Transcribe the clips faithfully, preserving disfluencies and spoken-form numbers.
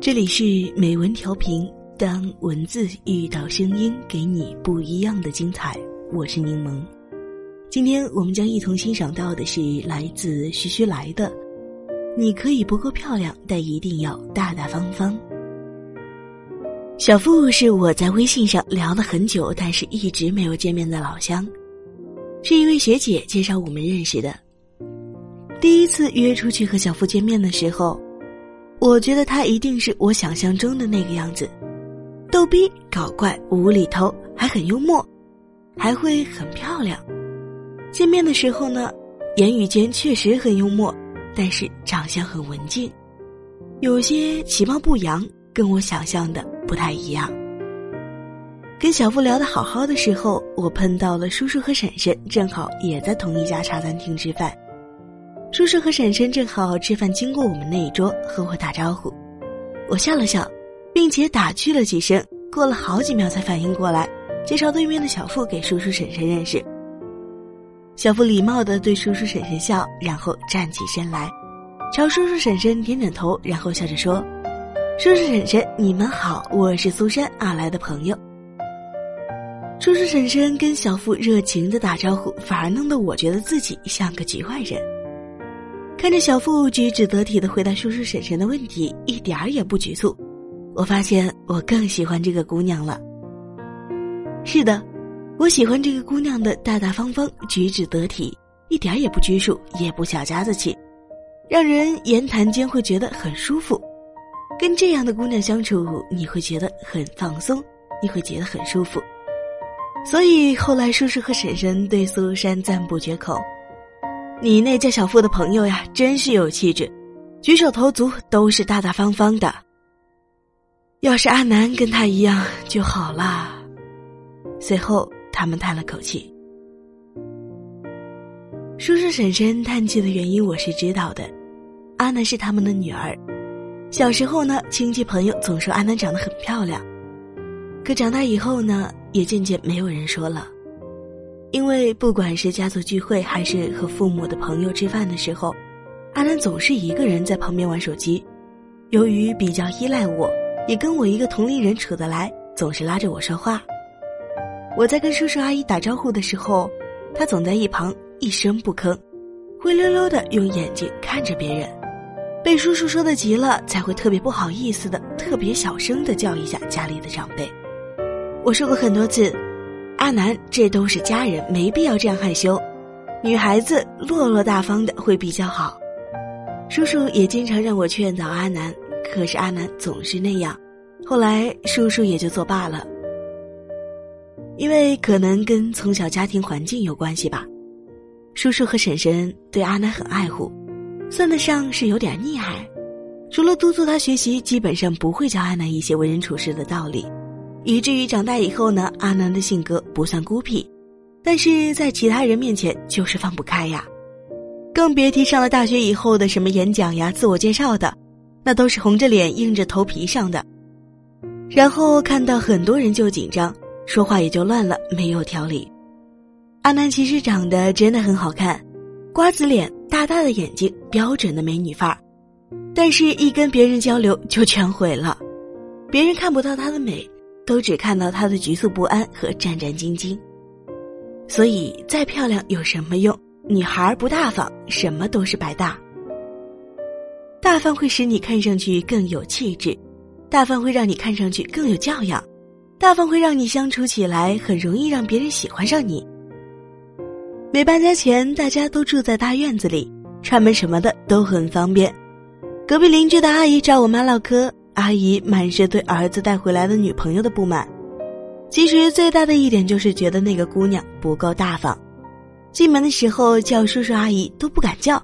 这里是美文调频，当文字遇到声音，给你不一样的精彩。我是柠檬，今天我们将一同欣赏到的是来自徐徐来的你可以不够漂亮，但一定要大大方方。小付是我在微信上聊了很久但是一直没有见面的老乡，是一位学姐介绍我们认识的。第一次约出去和小付见面的时候，我觉得他一定是我想象中的那个样子，逗逼、搞怪、无厘头，还很幽默，还会很漂亮。见面的时候呢，言语间确实很幽默，但是长相很文静，有些其貌不扬，跟我想象的不太一样。跟小付聊得好好的时候，我碰到了叔叔和婶婶，正好也在同一家茶餐厅吃饭。叔叔和婶婶正好吃饭经过我们那一桌，和我打招呼，我笑了笑，并且打趣了几声，过了好几秒才反应过来，介绍对面的小付给叔叔婶婶认识。小付礼貌地对叔叔婶婶笑，然后站起身来朝叔叔婶婶点点头，然后笑着说，叔叔婶婶你们好，我是苏珊阿来的朋友。叔叔婶婶跟小付热情地打招呼，反而弄得我觉得自己像个局外人。看着小付举止得体地回答叔叔婶婶的问题，一点儿也不局促，我发现我更喜欢这个姑娘了。是的，我喜欢这个姑娘的大大方方，举止得体，一点儿也不拘束，也不小家子气，让人言谈间会觉得很舒服。跟这样的姑娘相处，你会觉得很放松，你会觉得很舒服。所以后来叔叔和婶婶对苏珊赞不绝口，你那叫小付的朋友呀，真是有气质，举手投足都是大大方方的。要是阿南跟他一样就好啦。随后他们叹了口气。叔叔婶婶叹气的原因我是知道的，阿南是他们的女儿。小时候呢，亲戚朋友总说阿南长得很漂亮，可长大以后呢，也渐渐没有人说了。因为不管是家族聚会还是和父母的朋友吃饭的时候，阿南总是一个人在旁边玩手机。由于比较依赖我，也跟我一个同龄人处得来，总是拉着我说话。我在跟叔叔阿姨打招呼的时候，他总在一旁一声不吭，灰溜溜地用眼睛看着别人。被叔叔说得急了，才会特别不好意思的特别小声地叫一下家里的长辈。我说过很多次，阿南，这都是家人，没必要这样害羞，女孩子落落大方的会比较好。叔叔也经常让我劝导阿南，可是阿南总是那样，后来叔叔也就作罢了。因为可能跟从小家庭环境有关系吧，叔叔和婶婶对阿南很爱护，算得上是有点溺爱，除了督促他学习，基本上不会教阿南一些为人处事的道理。以至于长大以后呢，阿南的性格不算孤僻，但是在其他人面前就是放不开呀，更别提上了大学以后的什么演讲呀、自我介绍的，那都是红着脸硬着头皮上的，然后看到很多人就紧张，说话也就乱了，没有条理。阿南其实长得真的很好看，瓜子脸、大大的眼睛，标准的美女范儿，但是一跟别人交流就全毁了，别人看不到她的美，都只看到她的局促不安和战战兢兢。所以再漂亮有什么用，女孩不大方什么都是白搭。大方会使你看上去更有气质，大方会让你看上去更有教养，大方会让你相处起来很容易让别人喜欢上你。没搬家前大家都住在大院子里，串门什么的都很方便，隔壁邻居的阿姨找我妈唠嗑，阿姨满是对儿子带回来的女朋友的不满，其实最大的一点就是觉得那个姑娘不够大方，进门的时候叫叔叔阿姨都不敢叫，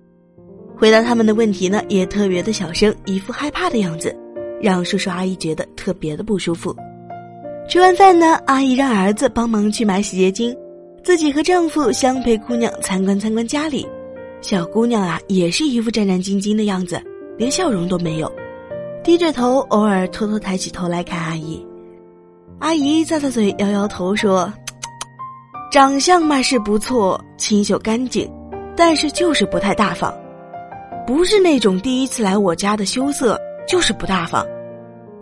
回答他们的问题呢也特别的小声，一副害怕的样子，让叔叔阿姨觉得特别的不舒服。吃完饭呢，阿姨让儿子帮忙去买洗洁精，自己和丈夫相陪姑娘参观参观家里。小姑娘啊也是一副战战兢兢的样子，连笑容都没有，低着头，偶尔偷偷抬起头来看阿姨。阿姨咂咂嘴，摇摇头说：“长相嘛是不错，清秀干净，但是就是不太大方。不是那种第一次来我家的羞涩，就是不大方。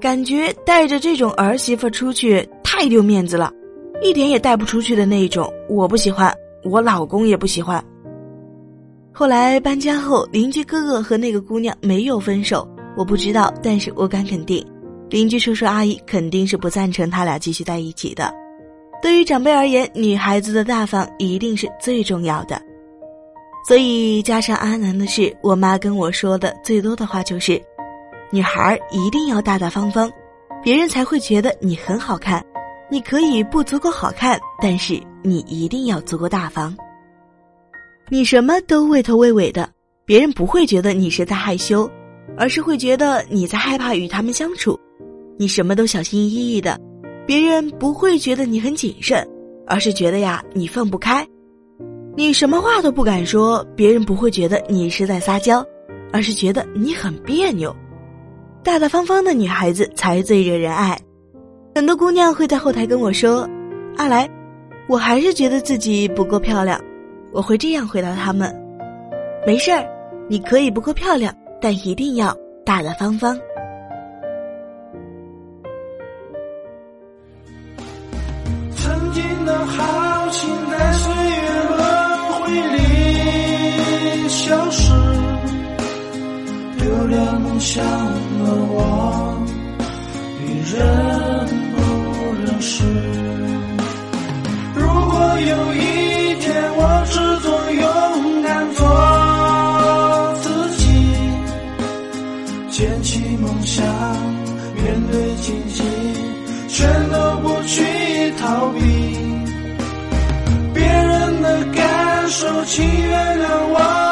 感觉带着这种儿媳妇出去太丢面子了，一点也带不出去的那种，我不喜欢，我老公也不喜欢。”后来搬家后，邻居哥哥和那个姑娘没有分手，我不知道，但是我敢肯定，邻居叔叔阿姨肯定是不赞成他俩继续在一起的。对于长辈而言，女孩子的大方一定是最重要的。所以加上阿南的事，我妈跟我说的最多的话就是：女孩一定要大大方方，别人才会觉得你很好看。你可以不足够好看，但是你一定要足够大方。你什么都畏头畏尾的，别人不会觉得你是在害羞，而是会觉得你在害怕与他们相处。你什么都小心翼翼的，别人不会觉得你很谨慎，而是觉得呀，你放不开。你什么话都不敢说，别人不会觉得你是在撒娇，而是觉得你很别扭。大大方方的女孩子才最惹人爱。很多姑娘会在后台跟我说：“阿来，我还是觉得自己不够漂亮。”我会这样回答他们：“没事儿，你可以不够漂亮，但一定要大大方方。”曾经的豪情在岁月轮回里消失，流连梦想的我与人不认识。如果有一捡起梦想，面对荆棘，全都不去逃避。别人的感受，情愿的忘。